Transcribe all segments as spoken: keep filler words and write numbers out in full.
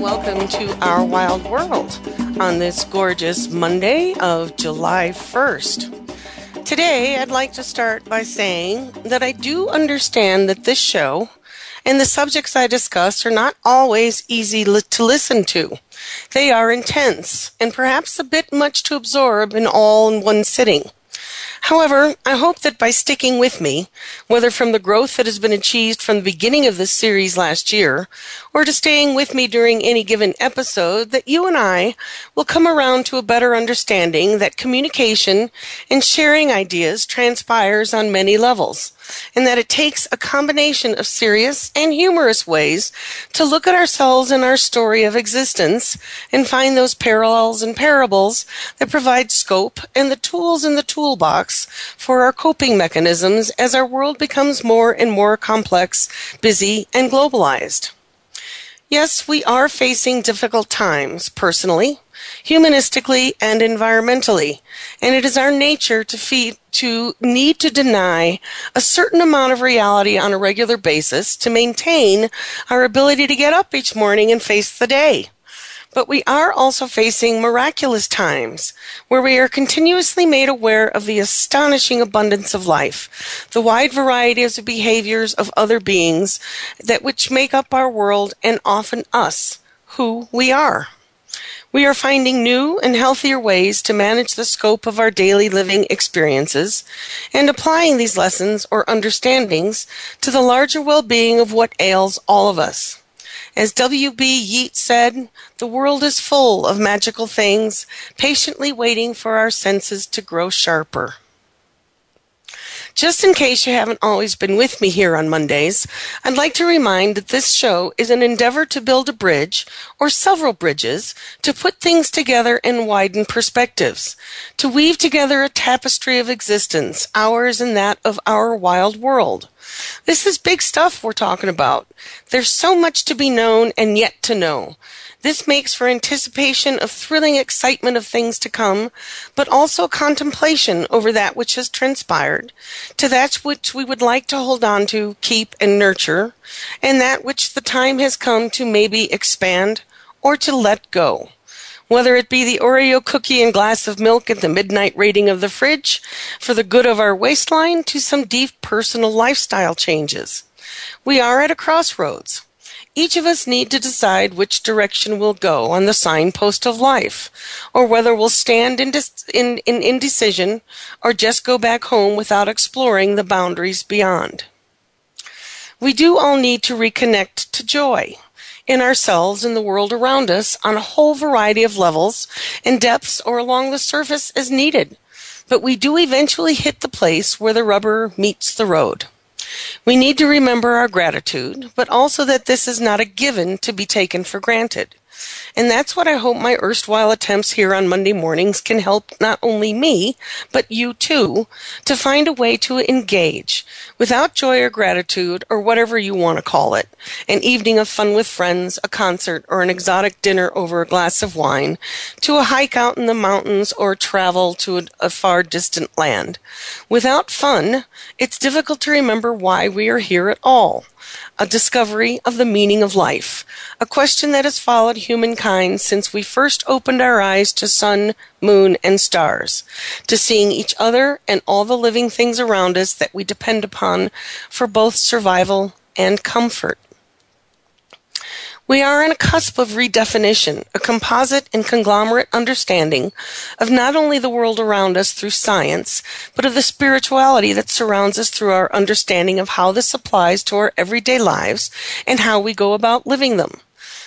Welcome to Our Wild World on this gorgeous Monday of July first. Today, I'd like to start by saying that I do understand that this show and the subjects I discuss are not always easy li- to listen to. They are intense and perhaps a bit much to absorb in all in one sitting. However, I hope that by sticking with me, whether from the growth that has been achieved from the beginning of this series last year, or to staying with me during any given episode, that you and I will come around to a better understanding that communication and sharing ideas transpires on many levels, and that it takes a combination of serious and humorous ways to look at ourselves and our story of existence and find those parallels and parables that provide scope and the tools in the toolbox for our coping mechanisms as our world becomes more and more complex, busy, and globalized. Yes, we are facing difficult times personally, humanistically, and environmentally, and it is our nature to feed, to need to deny a certain amount of reality on a regular basis to maintain our ability to get up each morning and face the day. But we are also facing miraculous times where we are continuously made aware of the astonishing abundance of life, the wide variety of the behaviors of other beings that which make up our world and often us, who we are. We are finding new and healthier ways to manage the scope of our daily living experiences and applying these lessons or understandings to the larger well-being of what ails all of us. As W B Yeats said, the world is full of magical things, patiently waiting for our senses to grow sharper. Just in case you haven't always been with me here on Mondays, I'd like to remind that this show is an endeavor to build a bridge, or several bridges, to put things together and widen perspectives, to weave together a tapestry of existence, ours and that of our wild world. This is big stuff we're talking about. There's so much to be known and yet to know. This makes for anticipation of thrilling excitement of things to come, but also contemplation over that which has transpired, to that which we would like to hold on to, keep, and nurture, and that which the time has come to maybe expand or to let go. Whether it be the Oreo cookie and glass of milk at the midnight rating of the fridge, for the good of our waistline, to some deep personal lifestyle changes. We are at a crossroads. Each of us need to decide which direction we'll go on the signpost of life, or whether we'll stand in, dis- in, in indecision or just go back home without exploring the boundaries beyond. We do all need to reconnect to joy in ourselves and the world around us on a whole variety of levels and depths or along the surface as needed, but we do eventually hit the place where the rubber meets the road. We need to remember our gratitude, but also that this is not a given to be taken for granted. And that's what I hope my erstwhile attempts here on Monday mornings can help not only me, but you too, to find a way to engage without joy or gratitude or whatever you want to call it, an evening of fun with friends, a concert, or an exotic dinner over a glass of wine, to a hike out in the mountains or travel to a far distant land. Without fun, it's difficult to remember why we are here at all. A discovery of the meaning of life, a question that has followed humankind since we first opened our eyes to sun, moon, and stars, to seeing each other and all the living things around us that we depend upon for both survival and comfort. We are on a cusp of redefinition, a composite and conglomerate understanding of not only the world around us through science, but of the spirituality that surrounds us through our understanding of how this applies to our everyday lives and how we go about living them.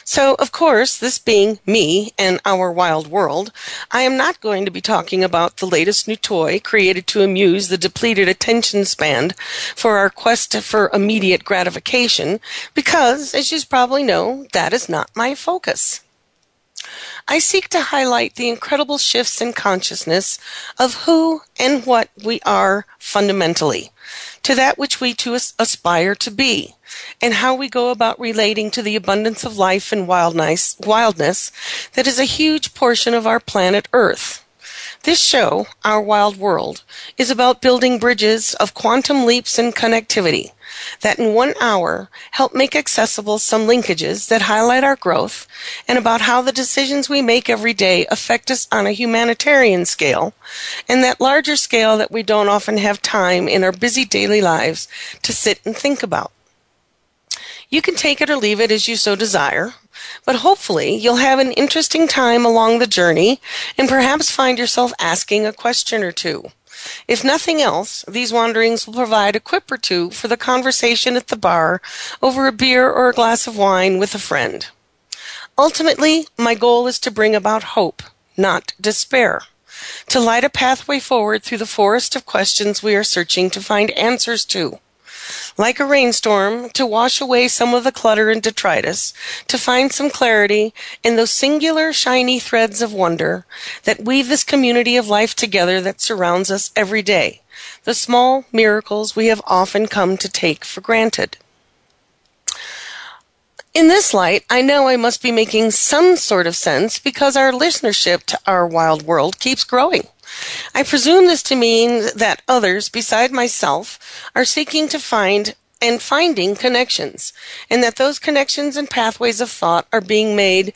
So, of course, this being me and our wild world, I am not going to be talking about the latest new toy created to amuse the depleted attention span for our quest for immediate gratification, because, as you probably know, that is not my focus. I seek to highlight the incredible shifts in consciousness of who and what we are fundamentally, to that which we too aspire to be, and how we go about relating to the abundance of life and wildness, wildness that is a huge portion of our planet Earth. This show, Our Wild World, is about building bridges of quantum leaps and connectivity that in one hour help make accessible some linkages that highlight our growth and about how the decisions we make every day affect us on a humanitarian scale and that larger scale that we don't often have time in our busy daily lives to sit and think about. You can take it or leave it as you so desire, but hopefully you'll have an interesting time along the journey and perhaps find yourself asking a question or two. If nothing else, these wanderings will provide a quip or two for the conversation at the bar over a beer or a glass of wine with a friend. Ultimately, my goal is to bring about hope, not despair, to light a pathway forward through the forest of questions we are searching to find answers to. Like a rainstorm, to wash away some of the clutter and detritus, to find some clarity in those singular shiny threads of wonder that weave this community of life together that surrounds us every day, the small miracles we have often come to take for granted. In this light, I know I must be making some sort of sense because our listenership to Our Wild World keeps growing. I presume this to mean that others, beside myself, are seeking to find and finding connections, and that those connections and pathways of thought are being made,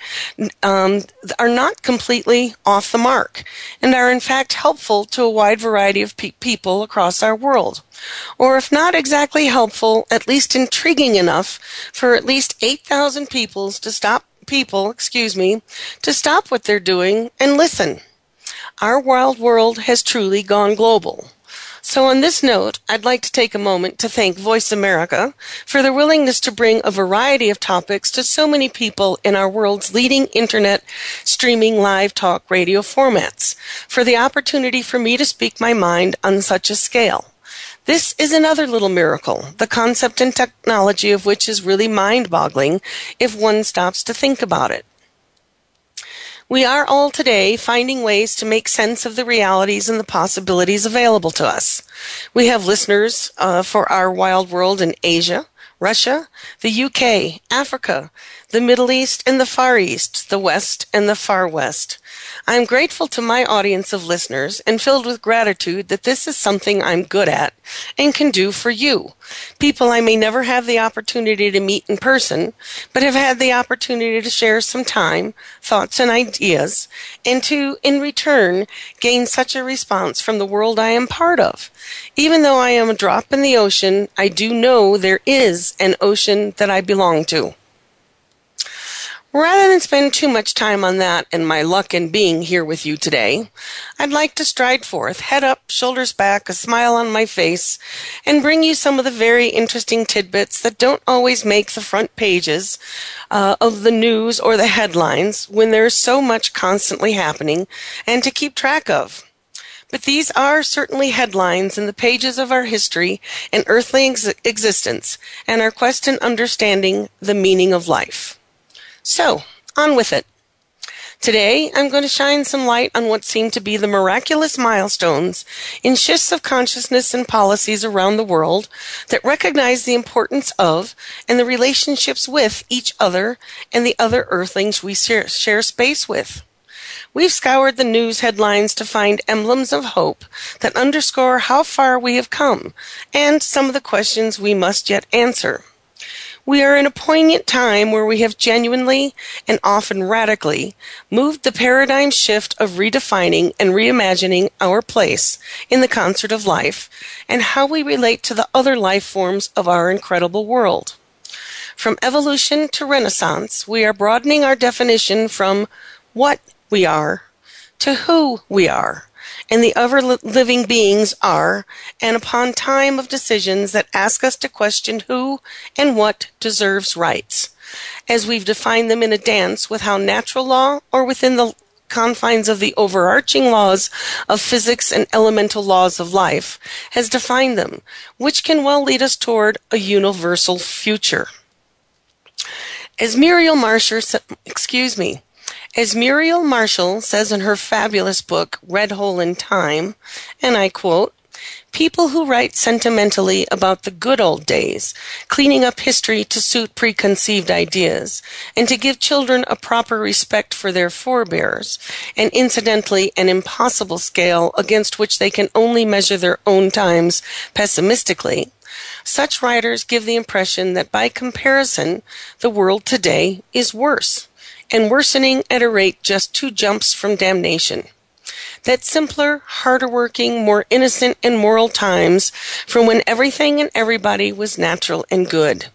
um, are not completely off the mark, and are in fact helpful to a wide variety of pe- people across our world. Or if not exactly helpful, at least intriguing enough for at least eight thousand people to stop, people, excuse me, to stop what they're doing and listen. Our Wild World has truly gone global. So on this note, I'd like to take a moment to thank Voice America for their willingness to bring a variety of topics to so many people in our world's leading internet streaming live talk radio formats, for the opportunity for me to speak my mind on such a scale. This is another little miracle, the concept and technology of which is really mind-boggling if one stops to think about it. We are all today finding ways to make sense of the realities and the possibilities available to us. We have listeners uh, for Our Wild World in Asia, Russia, the U K, Africa, the Middle East and the Far East, the West and the Far West. I'm grateful to my audience of listeners and filled with gratitude that this is something I'm good at and can do for you, people I may never have the opportunity to meet in person, but have had the opportunity to share some time, thoughts and ideas, and to, in return, gain such a response from the world I am part of. Even though I am a drop in the ocean, I do know there is an ocean that I belong to. Rather than spend too much time on that and my luck in being here with you today, I'd like to stride forth, head up, shoulders back, a smile on my face, and bring you some of the very interesting tidbits that don't always make the front pages uh, of the news or the headlines when there's so much constantly happening and to keep track of. But these are certainly headlines in the pages of our history and earthly ex- existence and our quest in understanding the meaning of life. So, on with it. Today, I'm going to shine some light on what seem to be the miraculous milestones in shifts of consciousness and policies around the world that recognize the importance of and the relationships with each other and the other earthlings we share, share space with. We've scoured the news headlines to find emblems of hope that underscore how far we have come and some of the questions we must yet answer. We are in a poignant time where we have genuinely and often radically moved the paradigm shift of redefining and reimagining our place in the concert of life and how we relate to the other life forms of our incredible world. From evolution to renaissance, we are broadening our definition from what we are to who we are and the other living beings are, and upon time of decisions that ask us to question who and what deserves rights, as we've defined them in a dance with how natural law, or within the confines of the overarching laws of physics and elemental laws of life, has defined them, which can well lead us toward a universal future. As Muriel Marshall, excuse me, As Muriel Marshall says in her fabulous book, Red Hole in Time, and I quote, "People who write sentimentally about the good old days, cleaning up history to suit preconceived ideas, and to give children a proper respect for their forebears, and incidentally an impossible scale against which they can only measure their own times pessimistically, such writers give the impression that by comparison, the world today is worse, and worsening at a rate just two jumps from damnation. That simpler, harder-working, more innocent and moral times from when everything and everybody was natural and good.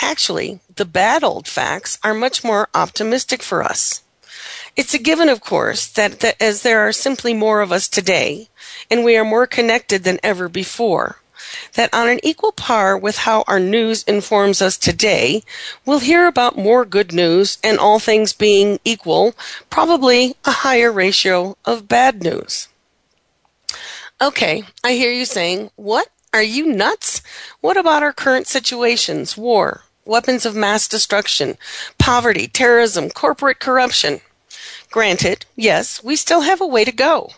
Actually, the bad old facts are much more optimistic for us. It's a given, of course, that, that as there are simply more of us today, and we are more connected than ever before, that on an equal par with how our news informs us today, we'll hear about more good news and, all things being equal, probably a higher ratio of bad news." Okay, I hear you saying, what? Are you nuts? What about our current situations? War, weapons of mass destruction, poverty, terrorism, corporate corruption. Granted, yes, we still have a way to go.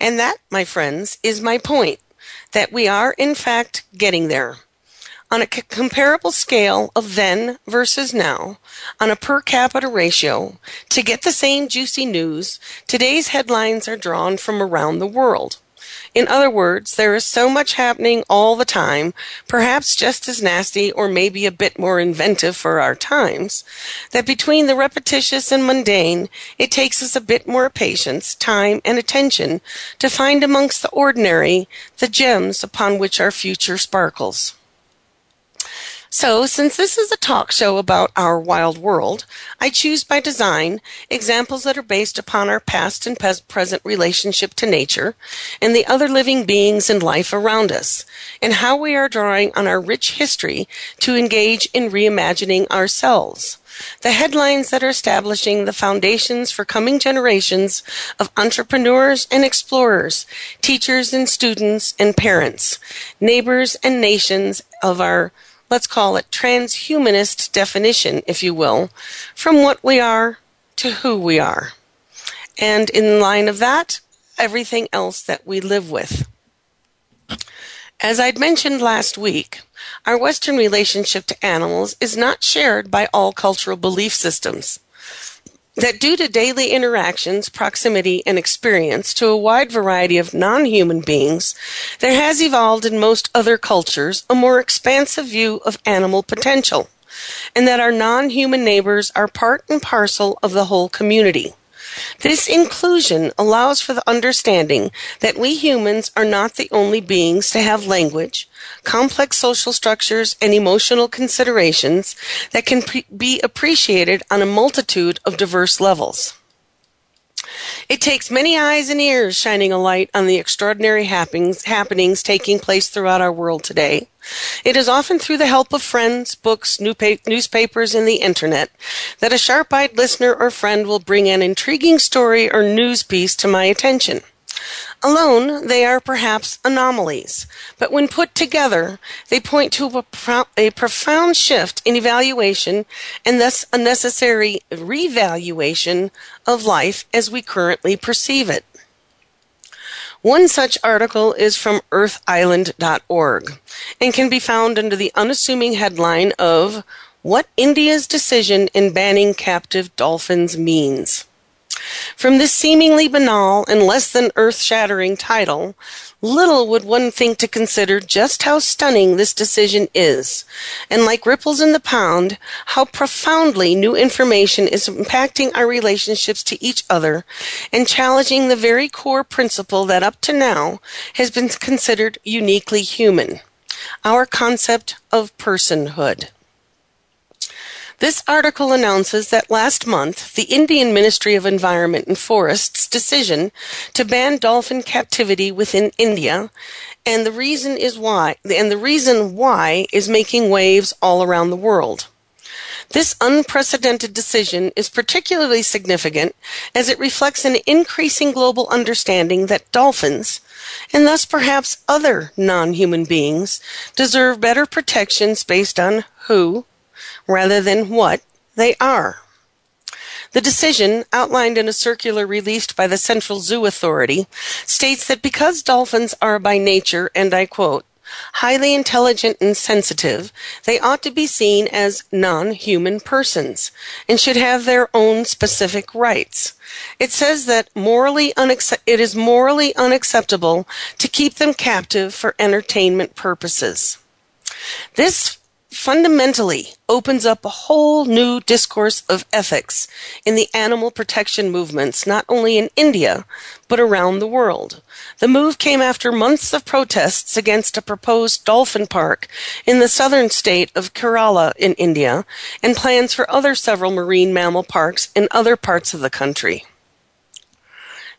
And that, my friends, is my point, that we are, in fact, getting there. On a c- comparable scale of then versus now, on a per capita ratio, to get the same juicy news, today's headlines are drawn from around the world. In other words, there is so much happening all the time, perhaps just as nasty or maybe a bit more inventive for our times, that between the repetitious and mundane, it takes us a bit more patience, time, and attention to find amongst the ordinary the gems upon which our future sparkles. So, since this is a talk show about our wild world, I choose by design examples that are based upon our past and pe- present relationship to nature and the other living beings and life around us, and how we are drawing on our rich history to engage in reimagining ourselves. The headlines that are establishing the foundations for coming generations of entrepreneurs and explorers, teachers and students and parents, neighbors and nations of our, let's call it, transhumanist definition, if you will, from what we are to who we are. And in line of that, everything else that we live with. As I'd mentioned last week, our Western relationship to animals is not shared by all cultural belief systems. That due to daily interactions, proximity, and experience to a wide variety of non-human beings, there has evolved in most other cultures a more expansive view of animal potential, and that our non-human neighbors are part and parcel of the whole community. This inclusion allows for the understanding that we humans are not the only beings to have language, complex social structures, and emotional considerations that can pre- be appreciated on a multitude of diverse levels. It takes many eyes and ears shining a light on the extraordinary happenings, happenings taking place throughout our world today. It is often through the help of friends, books, new pa- newspapers, and the internet that a sharp-eyed listener or friend will bring an intriguing story or news piece to my attention. Alone, they are perhaps anomalies, but when put together, they point to a, pro- a profound shift in evaluation and thus a necessary revaluation of life as we currently perceive it. One such article is from earth island dot org and can be found under the unassuming headline of What India's Decision in Banning Captive Dolphins Means. From this seemingly banal and less than earth-shattering title, little would one think to consider just how stunning this decision is, and like ripples in the pond, how profoundly new information is impacting our relationships to each other and challenging the very core principle that up to now has been considered uniquely human, our concept of personhood. This article announces that last month, the Indian Ministry of Environment and Forests' decision to ban dolphin captivity within India, and the reason is why, and the reason why is making waves all around the world. This unprecedented decision is particularly significant as it reflects an increasing global understanding that dolphins, and thus perhaps other non-human beings, deserve better protections based on who, rather than what they are. The decision, outlined in a circular released by the Central Zoo Authority, states that because dolphins are by nature, and I quote, highly intelligent and sensitive, they ought to be seen as non-human persons and should have their own specific rights. It says that morally unac- it is morally unacceptable to keep them captive for entertainment purposes. This fundamentally opens up a whole new discourse of ethics in the animal protection movements, not only in India, but around the world. The move came after months of protests against a proposed dolphin park in the southern state of Kerala in India, and plans for other several marine mammal parks in other parts of the country.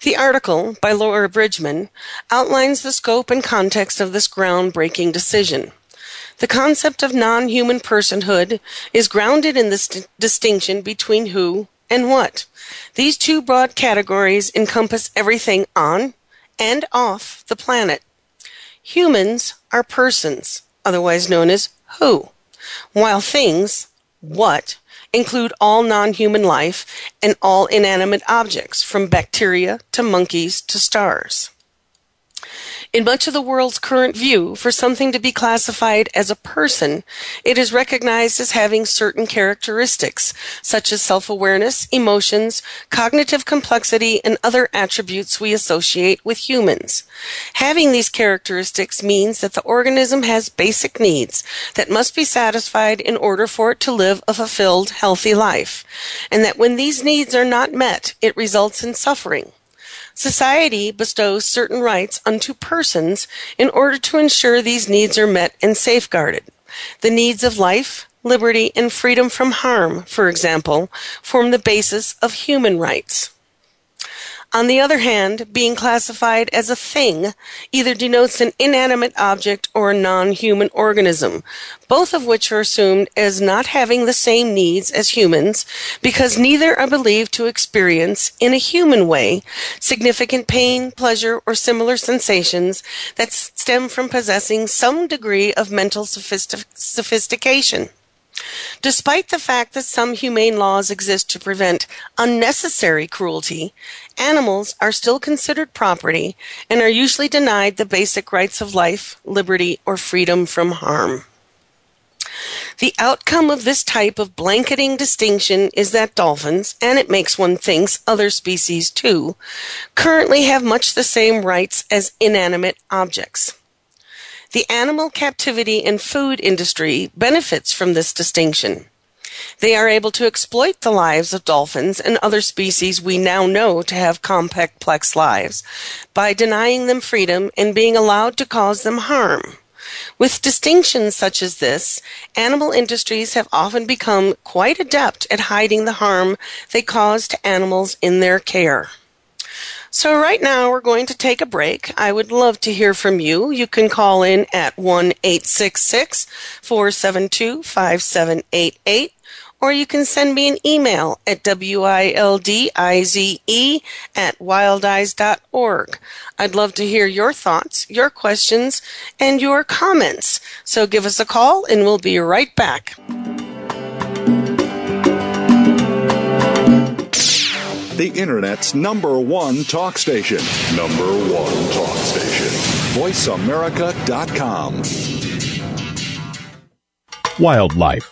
The article, by Laura Bridgman, outlines the scope and context of this groundbreaking decision. The concept of non-human personhood is grounded in this d- distinction between who and what. These two broad categories encompass everything on and off the planet. Humans are persons, otherwise known as who, while things, what, include all non-human life and all inanimate objects, from bacteria to monkeys to stars. In much of the world's current view, for something to be classified as a person, it is recognized as having certain characteristics, such as self-awareness, emotions, cognitive complexity, and other attributes we associate with humans. Having these characteristics means that the organism has basic needs that must be satisfied in order for it to live a fulfilled, healthy life, and that when these needs are not met, it results in suffering. Society bestows certain rights unto persons in order to ensure these needs are met and safeguarded. The needs of life, liberty, and freedom from harm, for example, form the basis of human rights. On the other hand, being classified as a thing either denotes an inanimate object or a non-human organism, both of which are assumed as not having the same needs as humans because neither are believed to experience, in a human way, significant pain, pleasure, or similar sensations that stem from possessing some degree of mental sophistic- sophistication. Despite the fact that some humane laws exist to prevent unnecessary cruelty, animals are still considered property and are usually denied the basic rights of life, liberty, or freedom from harm. The outcome of this type of blanketing distinction is that dolphins, and it makes one think other species too, currently have much the same rights as inanimate objects. The animal captivity and food industry benefits from this distinction. They are able to exploit the lives of dolphins and other species we now know to have complex lives by denying them freedom and being allowed to cause them harm. With distinctions such as this, animal industries have often become quite adept at hiding the harm they cause to animals in their care. So right now we're going to take a break. I would love to hear from you. You can call in at one eight six six, four seven two, five seven eight eight or you can send me an email at W I L D I Z E at wildize dot org. I'd love to hear your thoughts, your questions, and your comments. So give us a call and we'll be right back. The Internet's number one talk station. Number one talk station. Voice America dot com. Wildlife.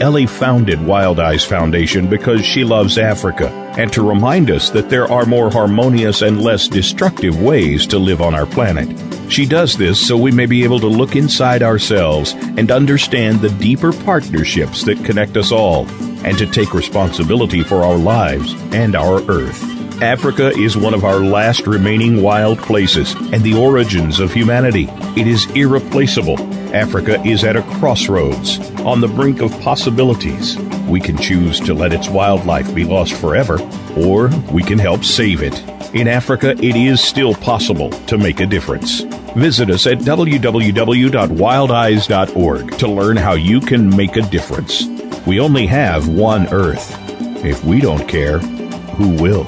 Ellie founded WildEyes Foundation because she loves Africa and to remind us that there are more harmonious and less destructive ways to live on our planet. She does this so we may be able to look inside ourselves and understand the deeper partnerships that connect us all and to take responsibility for our lives and our Earth. Africa is one of our last remaining wild places and the origins of humanity. It is irreplaceable. Africa is at a crossroads, on the brink of possibilities. We can choose to let its wildlife be lost forever, or we can help save it. In Africa, it is still possible to make a difference. Visit us at w w w dot wild eyes dot org to learn how you can make a difference. We only have one Earth. If we don't care, who will?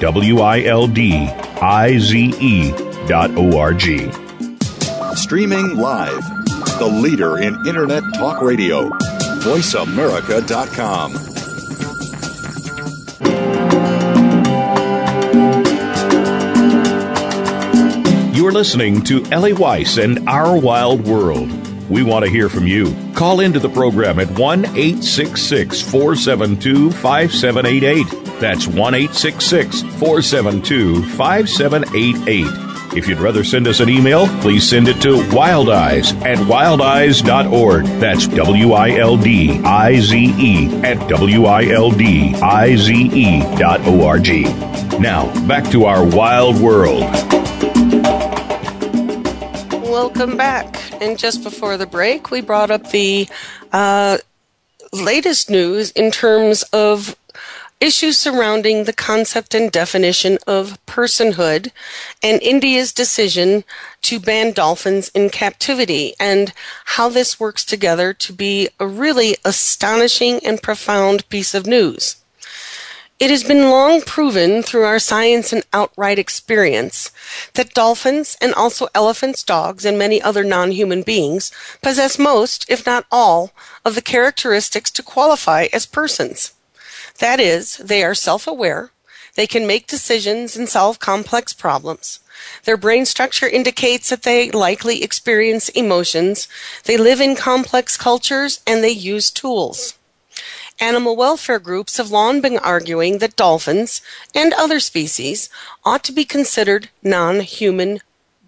W I L D I Z E dot O R G. Streaming live. The leader in Internet talk radio. Voice America dot com. You're listening to Ellie Weiss and Our Wild World. We want to hear from you. Call into the program at one eight six six, four seven two, five seven eight eight. That's one eight six six, four seven two, five seven eight eight. If you'd rather send us an email, please send it to wildeyes at wildeyes dot org. That's W I L D I Z E at W I L D I Z E dot O R G. Now, back to our wild world. Welcome back. And just before the break, we brought up the uh, latest news in terms of issues surrounding the concept and definition of personhood and India's decision to ban dolphins in captivity and how this works together to be a really astonishing and profound piece of news. It has been long proven through our science and outright experience that dolphins and also elephants, dogs, and many other non-human beings possess most, if not all, of the characteristics to qualify as persons. That is, they are self-aware, they can make decisions and solve complex problems, their brain structure indicates that they likely experience emotions, they live in complex cultures, and they use tools. Animal welfare groups have long been arguing that dolphins and other species ought to be considered non-human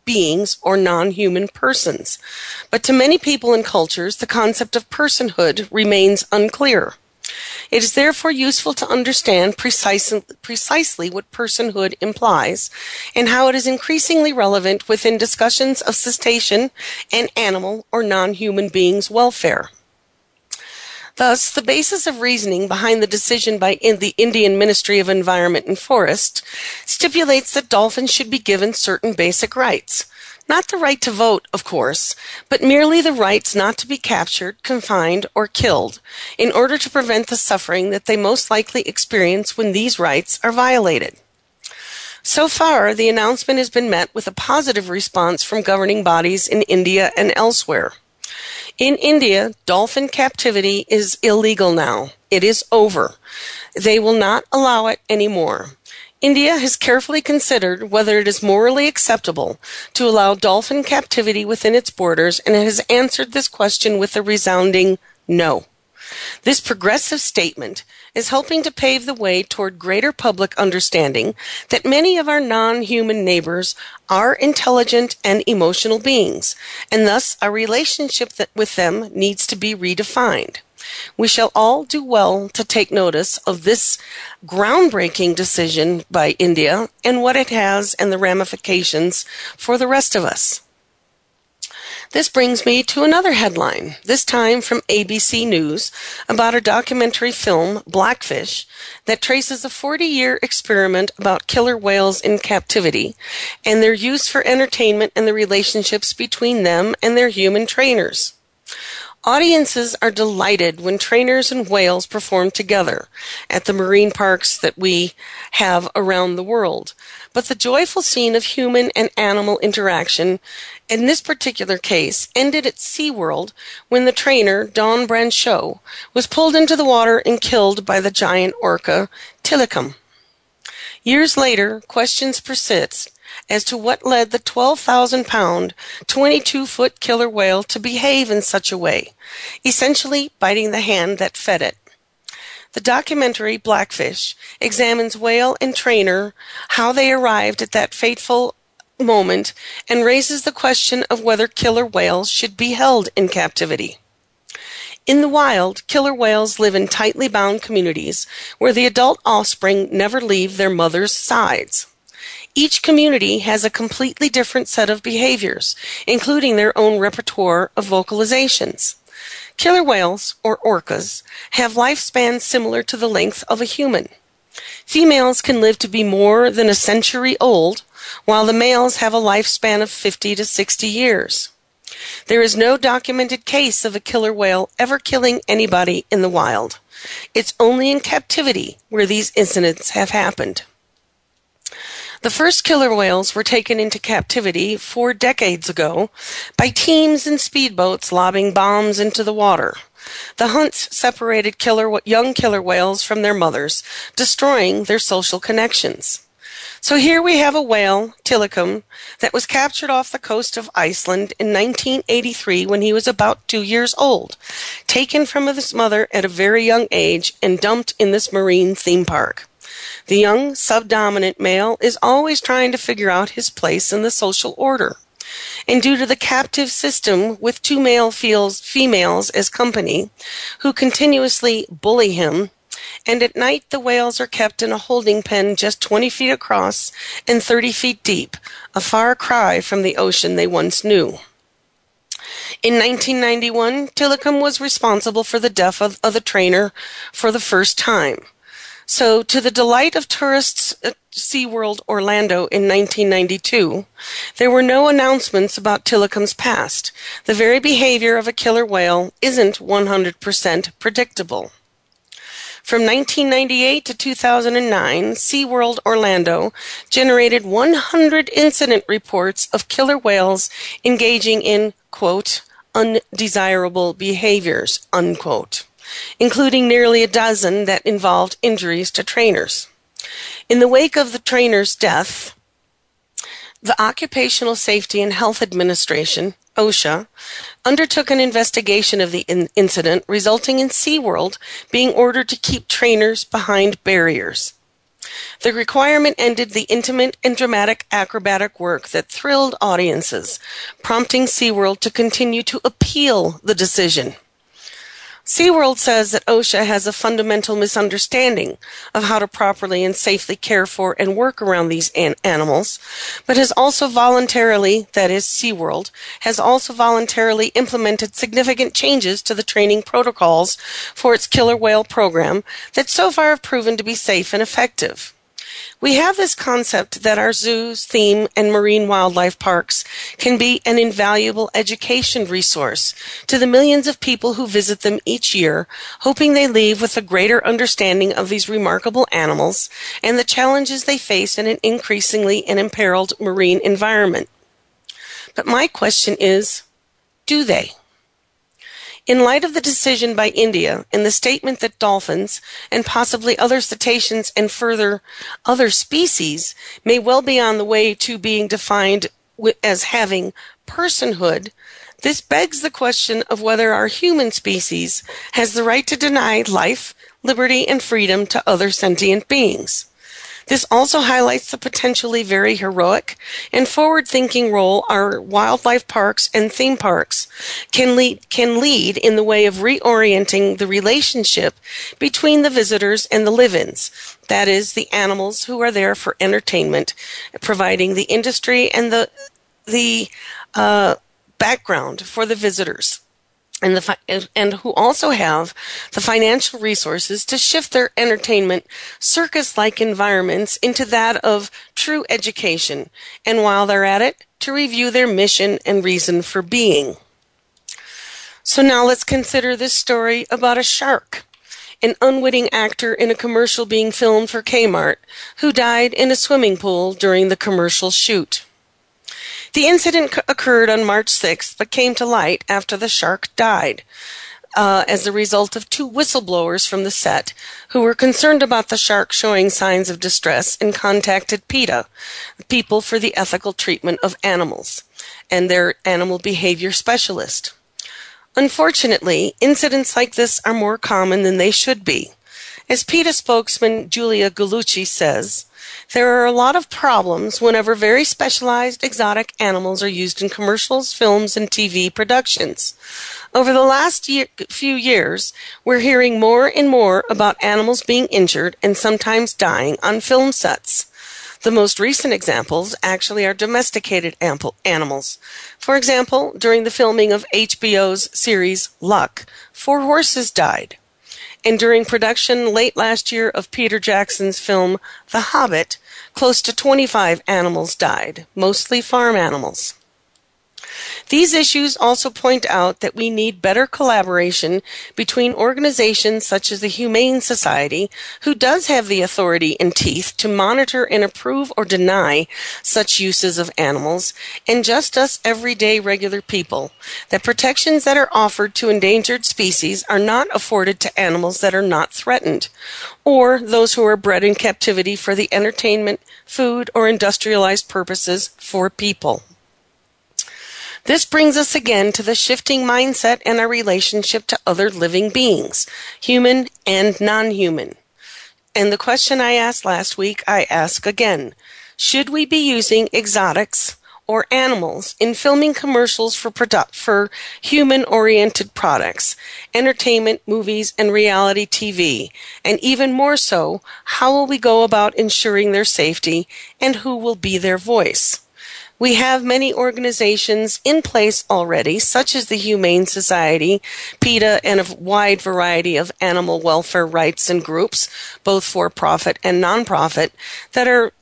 beings or non-human persons. But to many people and cultures, the concept of personhood remains unclear. It is therefore useful to understand precise, precisely what personhood implies and how it is increasingly relevant within discussions of cetacean and animal or non-human beings' welfare. Thus, the basis of reasoning behind the decision by in the Indian Ministry of Environment and Forest stipulates that dolphins should be given certain basic rights. Not the right to vote, of course, but merely the rights not to be captured, confined, or killed in order to prevent the suffering that they most likely experience when these rights are violated. So far, the announcement has been met with a positive response from governing bodies in India and elsewhere. In India, dolphin captivity is illegal now. It is over. They will not allow it anymore. India has carefully considered whether it is morally acceptable to allow dolphin captivity within its borders, and it has answered this question with a resounding no. This progressive statement is helping to pave the way toward greater public understanding that many of our non-human neighbors are intelligent and emotional beings, and thus our relationship with them needs to be redefined. We shall all do well to take notice of this groundbreaking decision by India and what it has and the ramifications for the rest of us. This brings me to another headline, this time from A B C News, about a documentary film, Blackfish, that traces a forty-year experiment about killer whales in captivity and their use for entertainment and the relationships between them and their human trainers. Audiences are delighted when trainers and whales perform together at the marine parks that we have around the world. But the joyful scene of human and animal interaction, in this particular case, ended at SeaWorld when the trainer, Don Brancheau, was pulled into the water and killed by the giant orca, Tilikum. Years later, questions persist as to what led the twelve thousand pound, twenty-two foot killer whale to behave in such a way, essentially biting the hand that fed it. The documentary Blackfish examines whale and trainer, how they arrived at that fateful moment, and raises the question of whether killer whales should be held in captivity. In the wild, killer whales live in tightly bound communities where the adult offspring never leave their mother's sides. Each community has a completely different set of behaviors, including their own repertoire of vocalizations. Killer whales, or orcas, have lifespans similar to the length of a human. Females can live to be more than a century old, while the males have a lifespan of fifty to sixty years. There is no documented case of a killer whale ever killing anybody in the wild. It's only in captivity where these incidents have happened. The first killer whales were taken into captivity four decades ago by teams and speedboats lobbing bombs into the water. The hunts separated killer, young killer whales from their mothers, destroying their social connections. So here we have a whale, Tilikum, that was captured off the coast of Iceland in nineteen eighty-three when he was about two years old, taken from his mother at a very young age and dumped in this marine theme park. The young, subdominant male is always trying to figure out his place in the social order. And due to the captive system with two male females as company, who continuously bully him, and at night the whales are kept in a holding pen just twenty feet across and thirty feet deep, a far cry from the ocean they once knew. In nineteen ninety-one, Tilikum was responsible for the death of, of the trainer for the first time. So, to the delight of tourists at SeaWorld Orlando in nineteen ninety-two, there were no announcements about Tilikum's past. The very behavior of a killer whale isn't one hundred percent predictable. From nineteen ninety-eight to two thousand nine, SeaWorld Orlando generated one hundred incident reports of killer whales engaging in, quote, undesirable behaviors, unquote, including nearly a dozen that involved injuries to trainers. In the wake of the trainer's death, the Occupational Safety and Health Administration, OSHA, undertook an investigation of the in- incident, resulting in SeaWorld being ordered to keep trainers behind barriers. The requirement ended the intimate and dramatic acrobatic work that thrilled audiences, prompting SeaWorld to continue to appeal the decision. SeaWorld says that OSHA has a fundamental misunderstanding of how to properly and safely care for and work around these an- animals, but has also voluntarily, that is, SeaWorld, has also voluntarily implemented significant changes to the training protocols for its killer whale program that so far have proven to be safe and effective. We have this concept that our zoos, theme, and marine wildlife parks can be an invaluable education resource to the millions of people who visit them each year, hoping they leave with a greater understanding of these remarkable animals and the challenges they face in an increasingly and imperiled marine environment. But my question is, do they? In light of the decision by India and the statement that dolphins and possibly other cetaceans and further other species may well be on the way to being defined as having personhood, this begs the question of whether our human species has the right to deny life, liberty, and freedom to other sentient beings. This also highlights the potentially very heroic and forward-thinking role our wildlife parks and theme parks can lead, can lead in the way of reorienting the relationship between the visitors and the live-ins, that is, the animals who are there for entertainment, providing the industry and the the uh, background for the visitors, and the fi- and who also have the financial resources to shift their entertainment circus-like environments into that of true education, and while they're at it, to review their mission and reason for being. So now let's consider this story about a shark, an unwitting actor in a commercial being filmed for Kmart, who died in a swimming pool during the commercial shoot. The incident occurred on March sixth, but came to light after the shark died uh, as a result of two whistleblowers from the set who were concerned about the shark showing signs of distress and contacted PETA, the People for the Ethical Treatment of Animals, and their animal behavior specialist. Unfortunately, incidents like this are more common than they should be. As PETA spokesman Julia Gallucci says, there are a lot of problems whenever very specialized exotic animals are used in commercials, films, and T V productions. Over the last year, few years, we're hearing more and more about animals being injured and sometimes dying on film sets. The most recent examples actually are domesticated animals. For example, during the filming of H B O's series Luck, four horses died. And during production late last year of Peter Jackson's film The Hobbit, close to twenty-five animals died, mostly farm animals. These issues also point out that we need better collaboration between organizations such as the Humane Society, who does have the authority and teeth to monitor and approve or deny such uses of animals, and just us everyday regular people, that protections that are offered to endangered species are not afforded to animals that are not threatened, or those who are bred in captivity for the entertainment, food, or industrialized purposes for people. This brings us again to the shifting mindset and our relationship to other living beings, human and non-human. And the question I asked last week, I ask again. Should we be using exotics or animals in filming commercials for product, for human-oriented products, entertainment, movies, and reality T V? And even more so, how will we go about ensuring their safety and who will be their voice? We have many organizations in place already, such as the Humane Society, PETA, and a wide variety of animal welfare rights and groups, both for-profit and non-profit, that are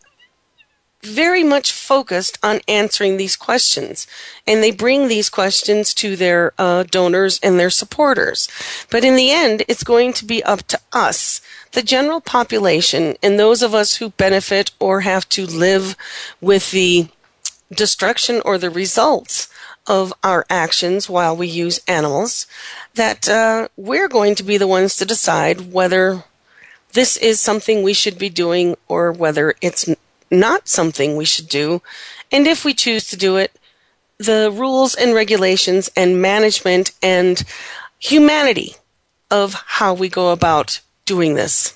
very much focused on answering these questions. And they bring these questions to their uh, donors and their supporters. But in the end, it's going to be up to us, the general population, and those of us who benefit or have to live with the destruction or the results of our actions while we use animals, that uh, we're going to be the ones to decide whether this is something we should be doing or whether it's not something we should do. And if we choose to do it, the rules and regulations and management and humanity of how we go about doing this.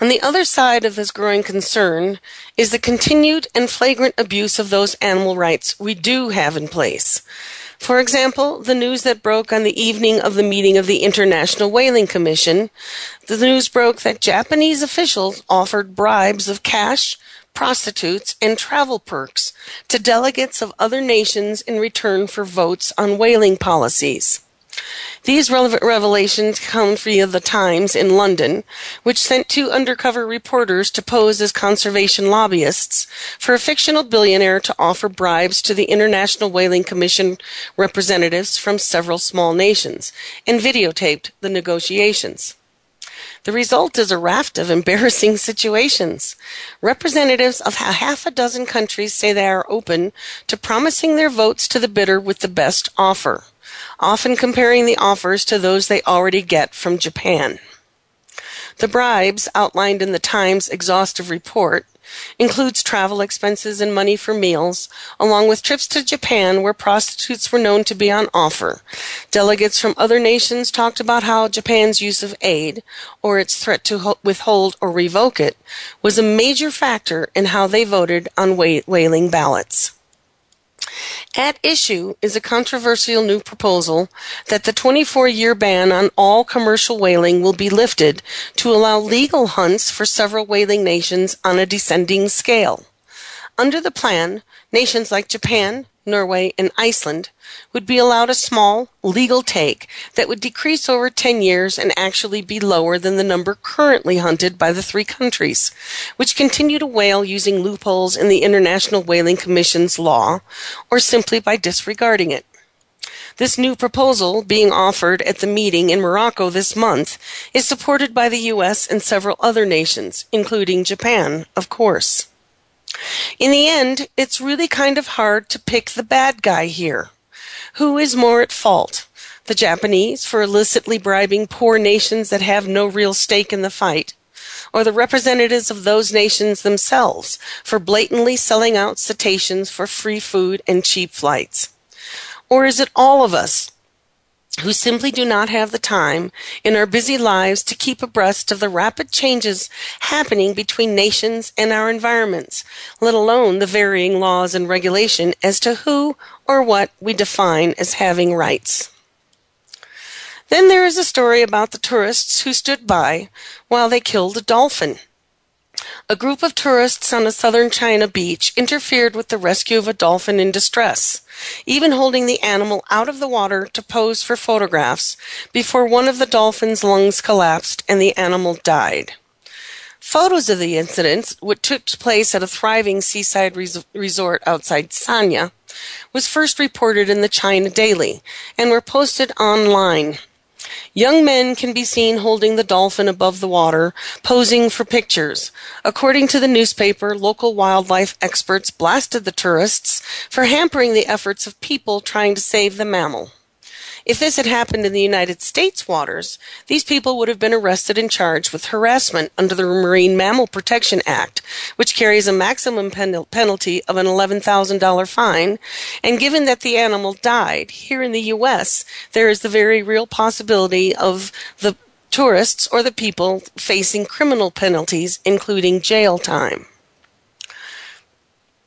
On the other side of this growing concern is the continued and flagrant abuse of those animal rights we do have in place. For example, the news that broke on the evening of the meeting of the International Whaling Commission, the news broke that Japanese officials offered bribes of cash, prostitutes, and travel perks to delegates of other nations in return for votes on whaling policies. These revelations come via the Times in London, which sent two undercover reporters to pose as conservation lobbyists for a fictional billionaire to offer bribes to the International Whaling Commission representatives from several small nations, and videotaped the negotiations. The result is a raft of embarrassing situations. Representatives of a half a dozen countries say they are open to promising their votes to the bidder with the best offer, often comparing the offers to those they already get from Japan. The bribes, outlined in the Times' exhaustive report, includes travel expenses and money for meals, along with trips to Japan where prostitutes were known to be on offer. Delegates from other nations talked about how Japan's use of aid, or its threat to withhold or revoke it, was a major factor in how they voted on whaling ballots. At issue is a controversial new proposal that the twenty-four-year ban on all commercial whaling will be lifted to allow legal hunts for several whaling nations on a descending scale. Under the plan, nations like Japan, Norway, and Iceland would be allowed a small, legal take that would decrease over ten years and actually be lower than the number currently hunted by the three countries, which continue to whale using loopholes in the International Whaling Commission's law, or simply by disregarding it. This new proposal, being offered at the meeting in Morocco this month, is supported by the U S and several other nations, including Japan, of course. In the end, it's really kind of hard to pick the bad guy here. Who is more at fault? The Japanese for illicitly bribing poor nations that have no real stake in the fight, or the representatives of those nations themselves for blatantly selling out cetaceans for free food and cheap flights? Or is it all of us who simply do not have the time in our busy lives to keep abreast of the rapid changes happening between nations and our environments, let alone the varying laws and regulation as to who or what we define as having rights? Then there is a story about the tourists who stood by while they killed a dolphin. A group of tourists on a southern China beach interfered with the rescue of a dolphin in distress, even holding the animal out of the water to pose for photographs before one of the dolphin's lungs collapsed and the animal died. Photos of the incident, which took place at a thriving seaside res- resort outside Sanya, was first reported in the China Daily and were posted online. Young men can be seen holding the dolphin above the water, posing for pictures. According to the newspaper, local wildlife experts blasted the tourists for hampering the efforts of people trying to save the mammal. If this had happened in the United States waters, these people would have been arrested and charged with harassment under the Marine Mammal Protection Act, which carries a maximum pen- penalty of an eleven thousand dollars fine, and given that the animal died, here in the U S, there is the very real possibility of the tourists or the people facing criminal penalties, including jail time.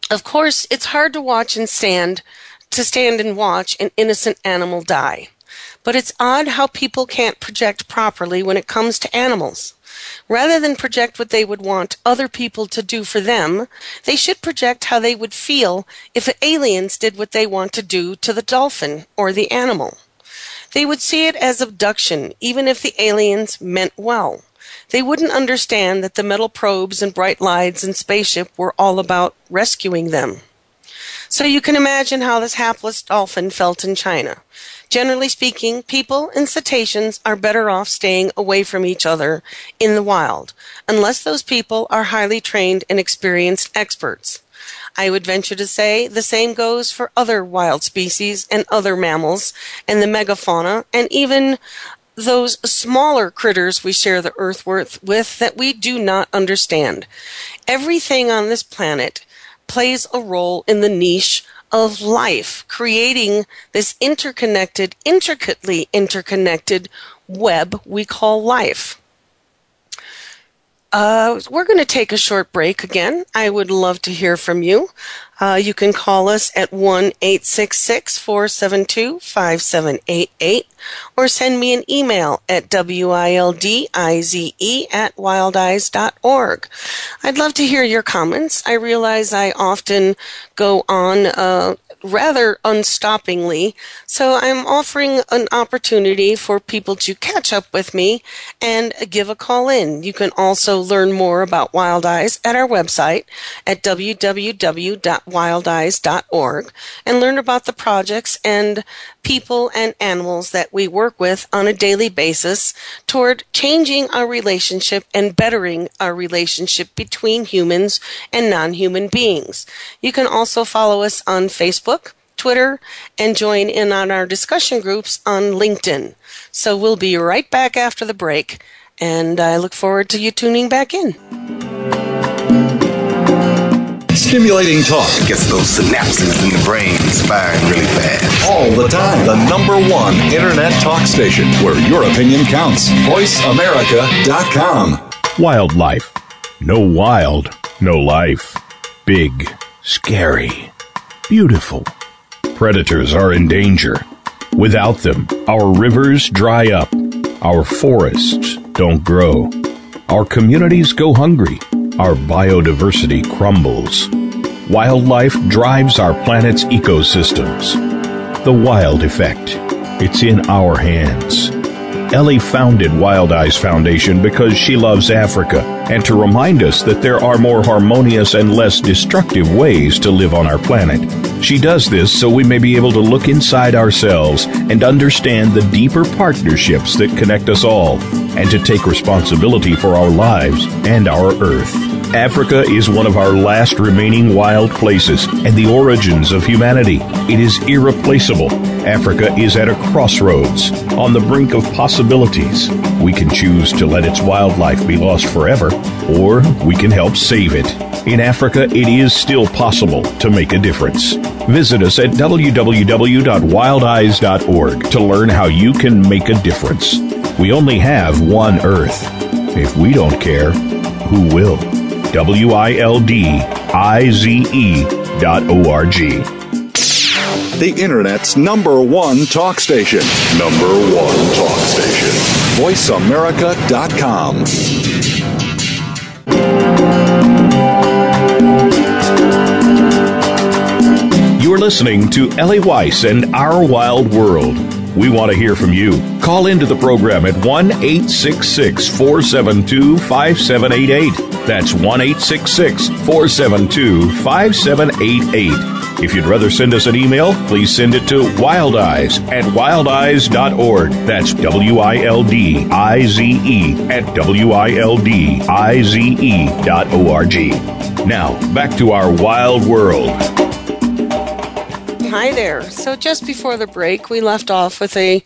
Of course, it's hard to watch and stand to stand and watch an innocent animal die. But it's odd how people can't project properly when it comes to animals. Rather than project what they would want other people to do for them, they should project how they would feel if aliens did what they want to do to the dolphin or the animal. They would see it as abduction, even if the aliens meant well. They wouldn't understand that the metal probes and bright lights and spaceship were all about rescuing them. So you can imagine how this hapless dolphin felt in China. Generally speaking, people and cetaceans are better off staying away from each other in the wild, unless those people are highly trained and experienced experts. I would venture to say the same goes for other wild species and other mammals and the megafauna and even those smaller critters we share the earth with that we do not understand. Everything on this planet plays a role in the niche of life, creating this interconnected, intricately interconnected web we call life. Uh, we're going to take a short break again. I would love to hear from you. Uh, you can call us at one eight six six, four seven two, five seven eight eight or send me an email at wildize at wildize.org. I'd love to hear your comments. I realize I often go on uh, rather unstoppingly, so I'm offering an opportunity for people to catch up with me and give a call in. You can also learn more about WildEyes at our website at w w w dot wildize dot org and learn about the projects and people and animals that we work with on a daily basis toward changing our relationship and bettering our relationship between humans and non-human beings. You can also follow us on Facebook, Twitter, and join in on our discussion groups on LinkedIn. So we'll be right back after the break, and I look forward to you tuning back in. Stimulating talk gets those synapses in the brain firing really fast. All the time. The number one internet talk station where your opinion counts. voice america dot com. Wildlife. No wild, no life. Big, scary, beautiful. Predators are in danger. Without them, our rivers dry up. Our forests don't grow. Our communities go hungry. Our biodiversity crumbles. Wildlife drives our planet's ecosystems. The Wild Effect. It's in our hands. Ellie founded WILDIZE Foundation because she loves Africa and to remind us that there are more harmonious and less destructive ways to live on our planet. She does this so we may be able to look inside ourselves and understand the deeper partnerships that connect us all, and to take responsibility for our lives and our Earth. Africa is one of our last remaining wild places and the origins of humanity. It is irreplaceable. Africa is at a crossroads, on the brink of possibilities. We can choose to let its wildlife be lost forever, or we can help save it. In Africa, it is still possible to make a difference. Visit us at w w w dot wild eyes dot org to learn how you can make a difference. We only have one Earth. If we don't care, who will? W I L D I Z E dot O R G. The Internet's number one talk station. Number one talk station. voice america dot com. You're listening to Ellie Weiss and Our Wild World. We want to hear from you. Call into the program at one eight six six, four seven two, five seven eight eight. That's one eight six six, four seven two, five seven eight eight. If you'd rather send us an email, please send it to wildeyes at wildeyes dot org. That's W I L D I Z E at W I L D I Z E dot O R G. Now, back to our wild world. Hi there. So just before the break, we left off with a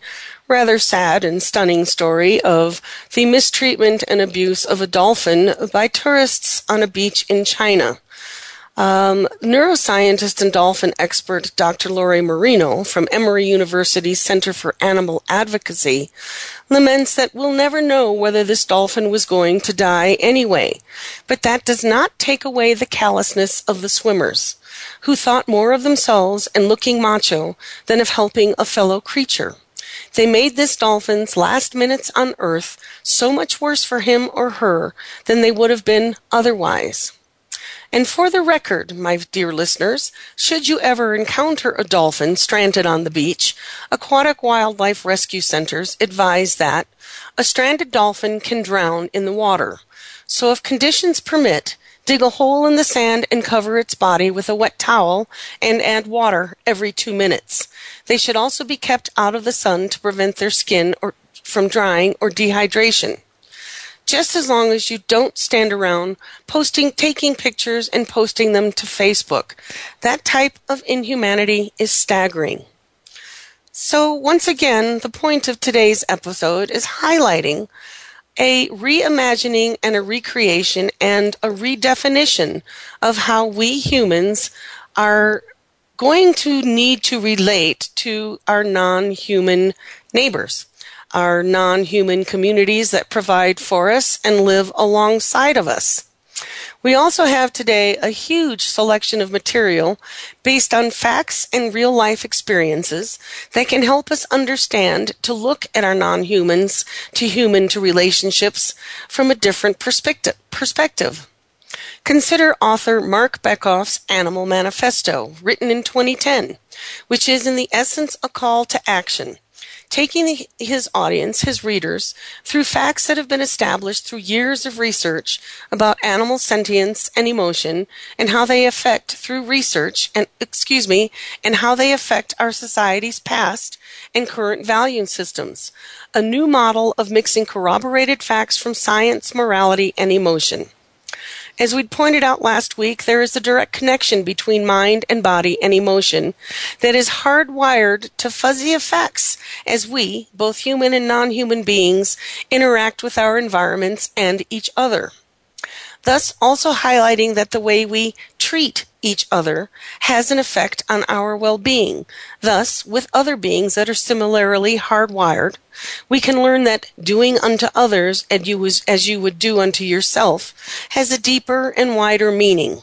rather sad and stunning story of the mistreatment and abuse of a dolphin by tourists on a beach in China. Um, neuroscientist and dolphin expert Doctor Lori Marino from Emory University's Center for Animal Advocacy laments that we'll never know whether this dolphin was going to die anyway, but that does not take away the callousness of the swimmers, who thought more of themselves and looking macho than of helping a fellow creature. They made this dolphin's last minutes on Earth so much worse for him or her than they would have been otherwise. And for the record, my dear listeners, should you ever encounter a dolphin stranded on the beach, aquatic wildlife rescue centers advise that a stranded dolphin can drown in the water. So if conditions permit, dig a hole in the sand and cover its body with a wet towel and add water every two minutes. They should also be kept out of the sun to prevent their skin or from drying or dehydration. Just as long as you don't stand around posting, taking pictures and posting them to Facebook. That type of inhumanity is staggering. So once again, the point of today's episode is highlighting a reimagining and a recreation and a redefinition of how we humans are going to need to relate to our non-human neighbors, our non-human communities that provide for us and live alongside of us. We also have today a huge selection of material based on facts and real-life experiences that can help us understand to look at our non-humans to human-to relationships from a different perspective. perspective. Consider author Mark Bekoff's Animal Manifesto, written in twenty ten, which is in the essence a call to action, taking his audience, his readers, through facts that have been established through years of research about animal sentience and emotion and how they affect through research and, excuse me, and how they affect our society's past and current value systems. A new model of mixing corroborated facts from science, morality, and emotion. As we'd pointed out last week, there is a direct connection between mind and body and emotion that is hardwired to fuzzy effects as we, both human and non-human beings, interact with our environments and each other. thus also highlighting that the way we treat each other has an effect on our well-being. Thus, with other beings that are similarly hardwired, we can learn that doing unto others as you, was, as you would do unto yourself has a deeper and wider meaning.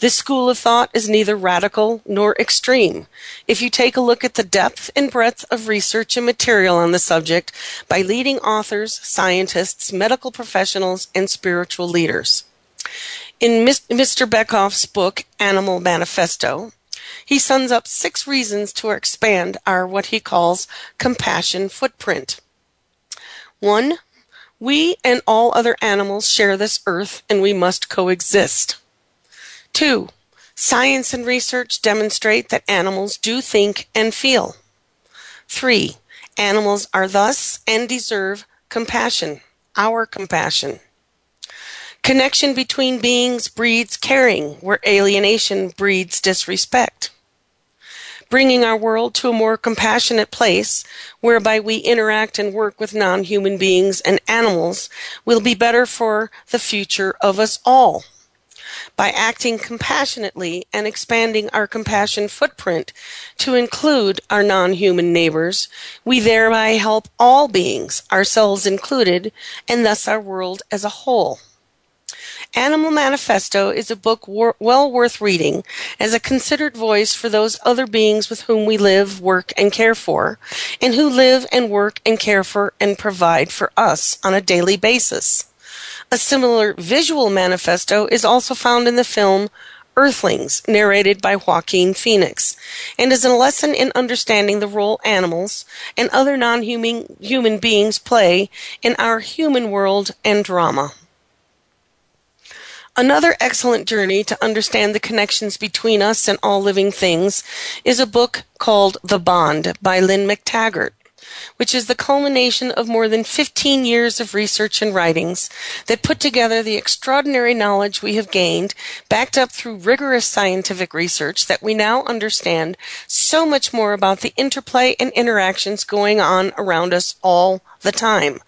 This school of thought is neither radical nor extreme. If you take a look at the depth and breadth of research and material on the subject by leading authors, scientists, medical professionals, and spiritual leaders. In Mister Beckhoff's book, Animal Manifesto, he sums up six reasons to expand our what he calls compassion footprint. One, we and all other animals share this earth and we must coexist. Two, science and research demonstrate that animals do think and feel. Three, animals are thus and deserve compassion, our compassion. Connection between beings breeds caring, where alienation breeds disrespect. Bringing our world to a more compassionate place, whereby we interact and work with non-human beings and animals, will be better for the future of us all. By acting compassionately and expanding our compassion footprint to include our non-human neighbors, we thereby help all beings, ourselves included, and thus our world as a whole. Animal Manifesto is a book war- well worth reading as a considered voice for those other beings with whom we live, work, and care for, and who live and work and care for and provide for us on a daily basis. A similar visual manifesto is also found in the film Earthlings, narrated by Joaquin Phoenix, and is a lesson in understanding the role animals and other non-human human beings play in our human world and drama. Another excellent journey to understand the connections between us and all living things is a book called The Bond by Lynn McTaggart, which is the culmination of more than fifteen years of research and writings that put together the extraordinary knowledge we have gained, backed up through rigorous scientific research, that we now understand so much more about the interplay and interactions going on around us all the time,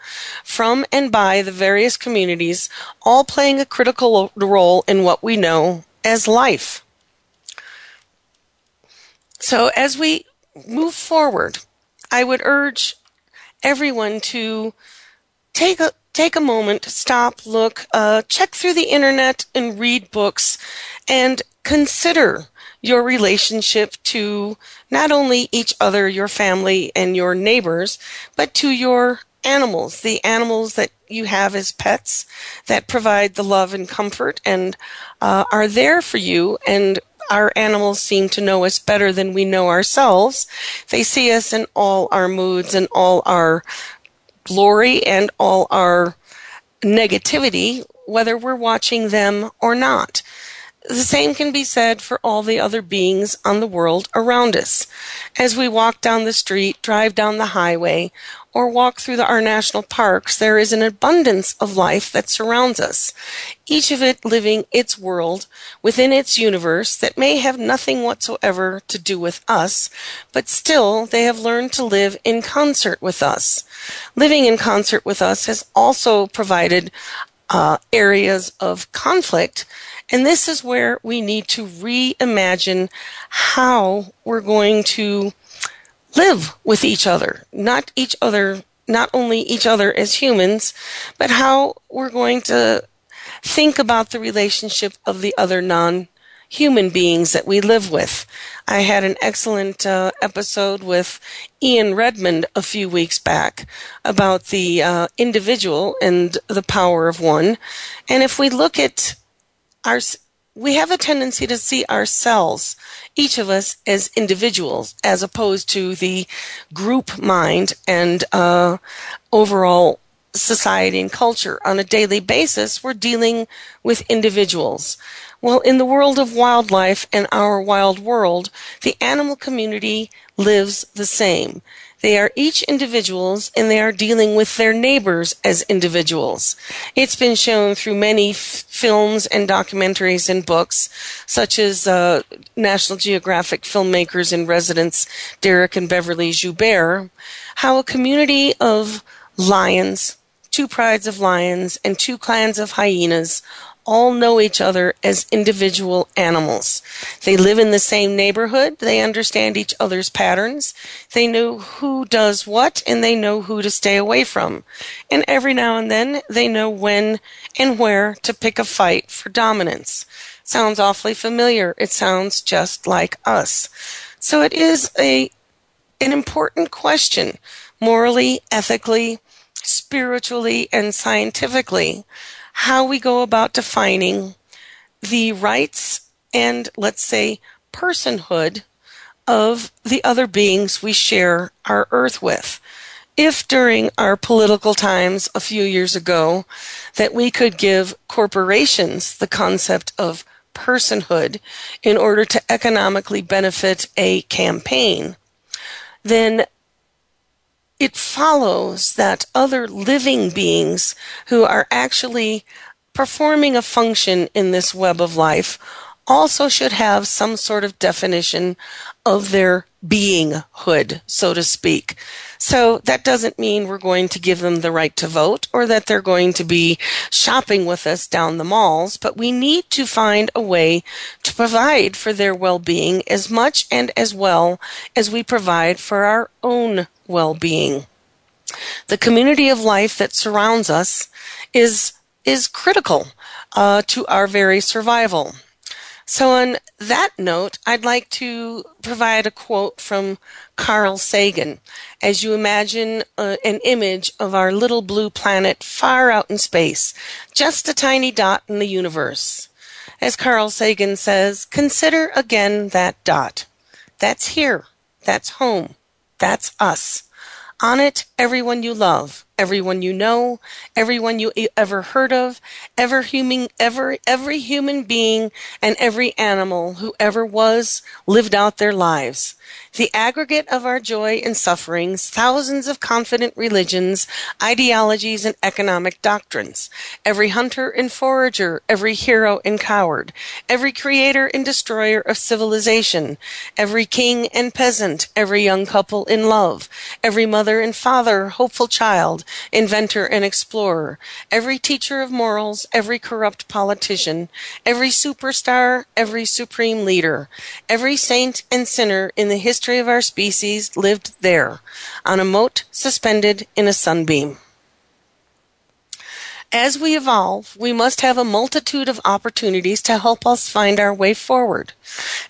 from and by the various communities, all playing a critical role in what we know as life. So as we move forward, I would urge everyone to take a take a moment, stop, look, uh, check through the internet and read books, and consider your relationship to not only each other, your family, and your neighbors, but to your animals, the animals that you have as pets that provide the love and comfort and uh, are there for you. And our animals seem to know us better than we know ourselves. They see us in all our moods and all our glory and all our negativity, whether we're watching them or not. The same can be said for all the other beings on the world around us. As we walk down the street, drive down the highway, or walk through the, our national parks, there is an abundance of life that surrounds us, each of it living its world within its universe that may have nothing whatsoever to do with us, but still they have learned to live in concert with us. Living in concert with us has also provided uh, areas of conflict, and this is where we need to reimagine how we're going to live with each other, not each other, not only each other as humans, but how we're going to think about the relationship of the other non-human beings that we live with. I had an excellent uh, episode with Ian Redmond a few weeks back about the uh, individual and the power of one. And if we look at our We have a tendency to see ourselves, each of us, as individuals, as opposed to the group mind and uh, overall society and culture. On a daily basis, we're dealing with individuals. Well, in the world of wildlife and our wild world, the animal community lives the same. They are each individuals, and they are dealing with their neighbors as individuals. It's been shown through many f- films and documentaries and books, such as uh, National Geographic filmmakers in residence Derek and Beverly Joubert, how a community of lions, two prides of lions, and two clans of hyenas all know each other as individual animals. They live in the same neighborhood. They understand each other's patterns. They know who does what, and they know who to stay away from. And every now and then, they know when and where to pick a fight for dominance. Sounds awfully familiar. It sounds just like us. So it is a an important question, morally, ethically, spiritually, and scientifically, how we go about defining the rights and, let's say, personhood of the other beings we share our earth with. If during our political times a few years ago that we could give corporations the concept of personhood in order to economically benefit a campaign, then it follows that other living beings who are actually performing a function in this web of life also should have some sort of definition of their beinghood, so to speak. So that doesn't mean we're going to give them the right to vote or that they're going to be shopping with us down the malls, but we need to find a way to provide for their well-being as much and as well as we provide for our own well-being. The community of life that surrounds us is, is critical uh, to our very survival. So on that note, I'd like to provide a quote from Carl Sagan. As you imagine uh, an image of our little blue planet far out in space, just a tiny dot in the universe. As Carl Sagan says, consider again that dot. That's here. That's home. That's us. On it, everyone you love, everyone you know, everyone you ever heard of, every human, every, every human being and every animal who ever was, lived out their lives. The aggregate of our joy and sufferings, thousands of confident religions, ideologies, and economic doctrines. Every hunter and forager, every hero and coward, every creator and destroyer of civilization, every king and peasant, every young couple in love, every mother and father, hopeful child, inventor and explorer, every teacher of morals, every corrupt politician, every superstar, every supreme leader, every saint and sinner in the history of our species lived there, on a moat suspended in a sunbeam. As we evolve, we must have a multitude of opportunities to help us find our way forward.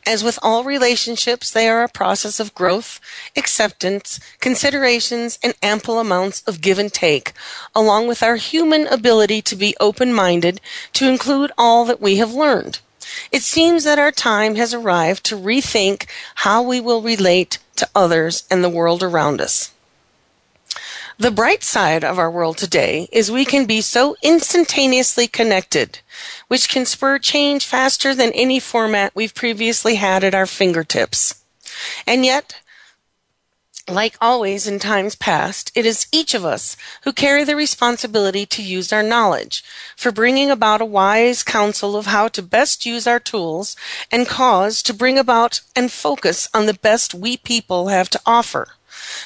As with all relationships, they are a process of growth, acceptance, considerations, and ample amounts of give and take, along with our human ability to be open-minded to include all that we have learned. It seems that our time has arrived to rethink how we will relate to others and the world around us. The bright side of our world today is we can be so instantaneously connected, which can spur change faster than any format we've previously had at our fingertips. And yet, like always in times past, it is each of us who carry the responsibility to use our knowledge for bringing about a wise counsel of how to best use our tools and cause to bring about and focus on the best we people have to offer,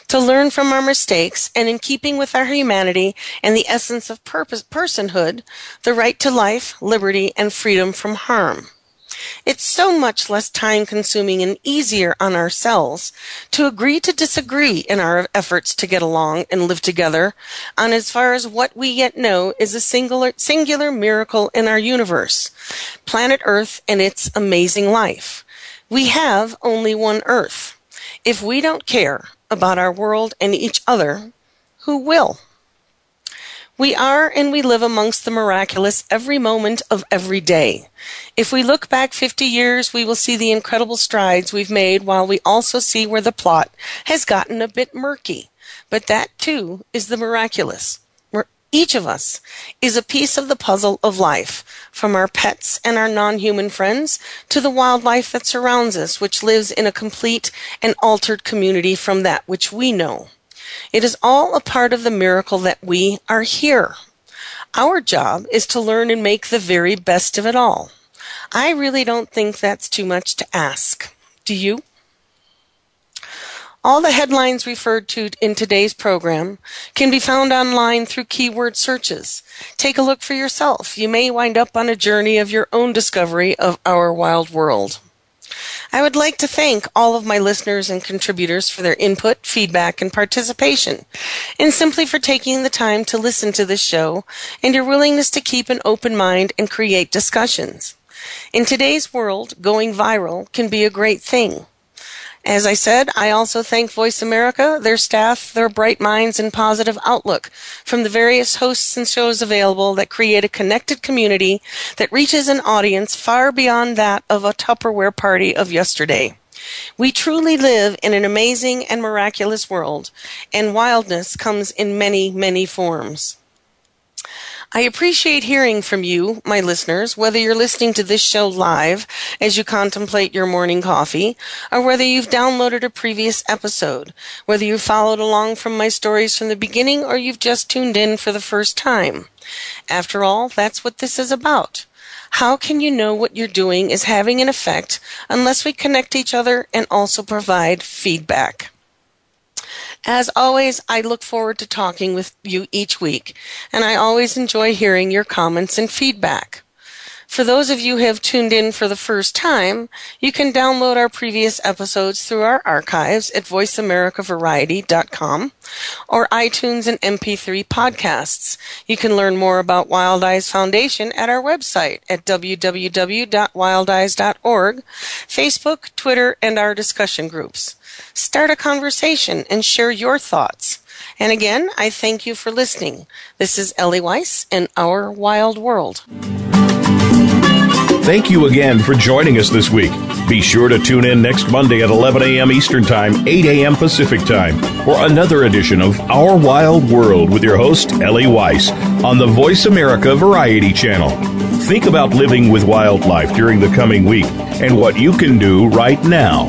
to learn from our mistakes, and in keeping with our humanity and the essence of purpose, personhood, the right to life, liberty, and freedom from harm. It's so much less time-consuming and easier on ourselves to agree to disagree in our efforts to get along and live together on as far as what we yet know is a singular, singular miracle in our universe, planet Earth and its amazing life. We have only one Earth. If we don't care about our world and each other, who will? We are and we live amongst the miraculous every moment of every day. If we look back fifty years, we will see the incredible strides we've made while we also see where the plot has gotten a bit murky. But that, too, is the miraculous, where each of us is a piece of the puzzle of life, from our pets and our non-human friends to the wildlife that surrounds us, which lives in a complete and altered community from that which we know. It is all a part of the miracle that we are here. Our job is to learn and make the very best of it all. I really don't think that's too much to ask. Do you? All the headlines referred to in today's program can be found online through keyword searches. Take a look for yourself. You may wind up on a journey of your own discovery of our wild world. I would like to thank all of my listeners and contributors for their input, feedback, and participation, and simply for taking the time to listen to this show and your willingness to keep an open mind and create discussions. In today's world, going viral can be a great thing. As I said, I also thank Voice America, their staff, their bright minds, and positive outlook from the various hosts and shows available that create a connected community that reaches an audience far beyond that of a Tupperware party of yesterday. We truly live in an amazing and miraculous world, and wildness comes in many, many forms. I appreciate hearing from you, my listeners, whether you're listening to this show live as you contemplate your morning coffee, or whether you've downloaded a previous episode, whether you followed along from my stories from the beginning, or you've just tuned in for the first time. After all, that's what this is about. How can you know what you're doing is having an effect unless we connect each other and also provide feedback? As always, I look forward to talking with you each week, and I always enjoy hearing your comments and feedback. For those of you who have tuned in for the first time, you can download our previous episodes through our archives at voice america variety dot com or iTunes and M P three podcasts. You can learn more about WildEyes Foundation at our website at w w w dot wild eyes dot org, Facebook, Twitter, and our discussion groups. Start a conversation and share your thoughts. And again, I thank you for listening. This is Ellie Weiss and Our Wild World. Thank you again for joining us this week. Be sure to tune in next Monday at eleven a.m. Eastern Time, eight a.m. Pacific Time, for another edition of Our Wild World with your host, Ellie Weiss, on the Voice America Variety Channel. Think about living with wildlife during the coming week and what you can do right now.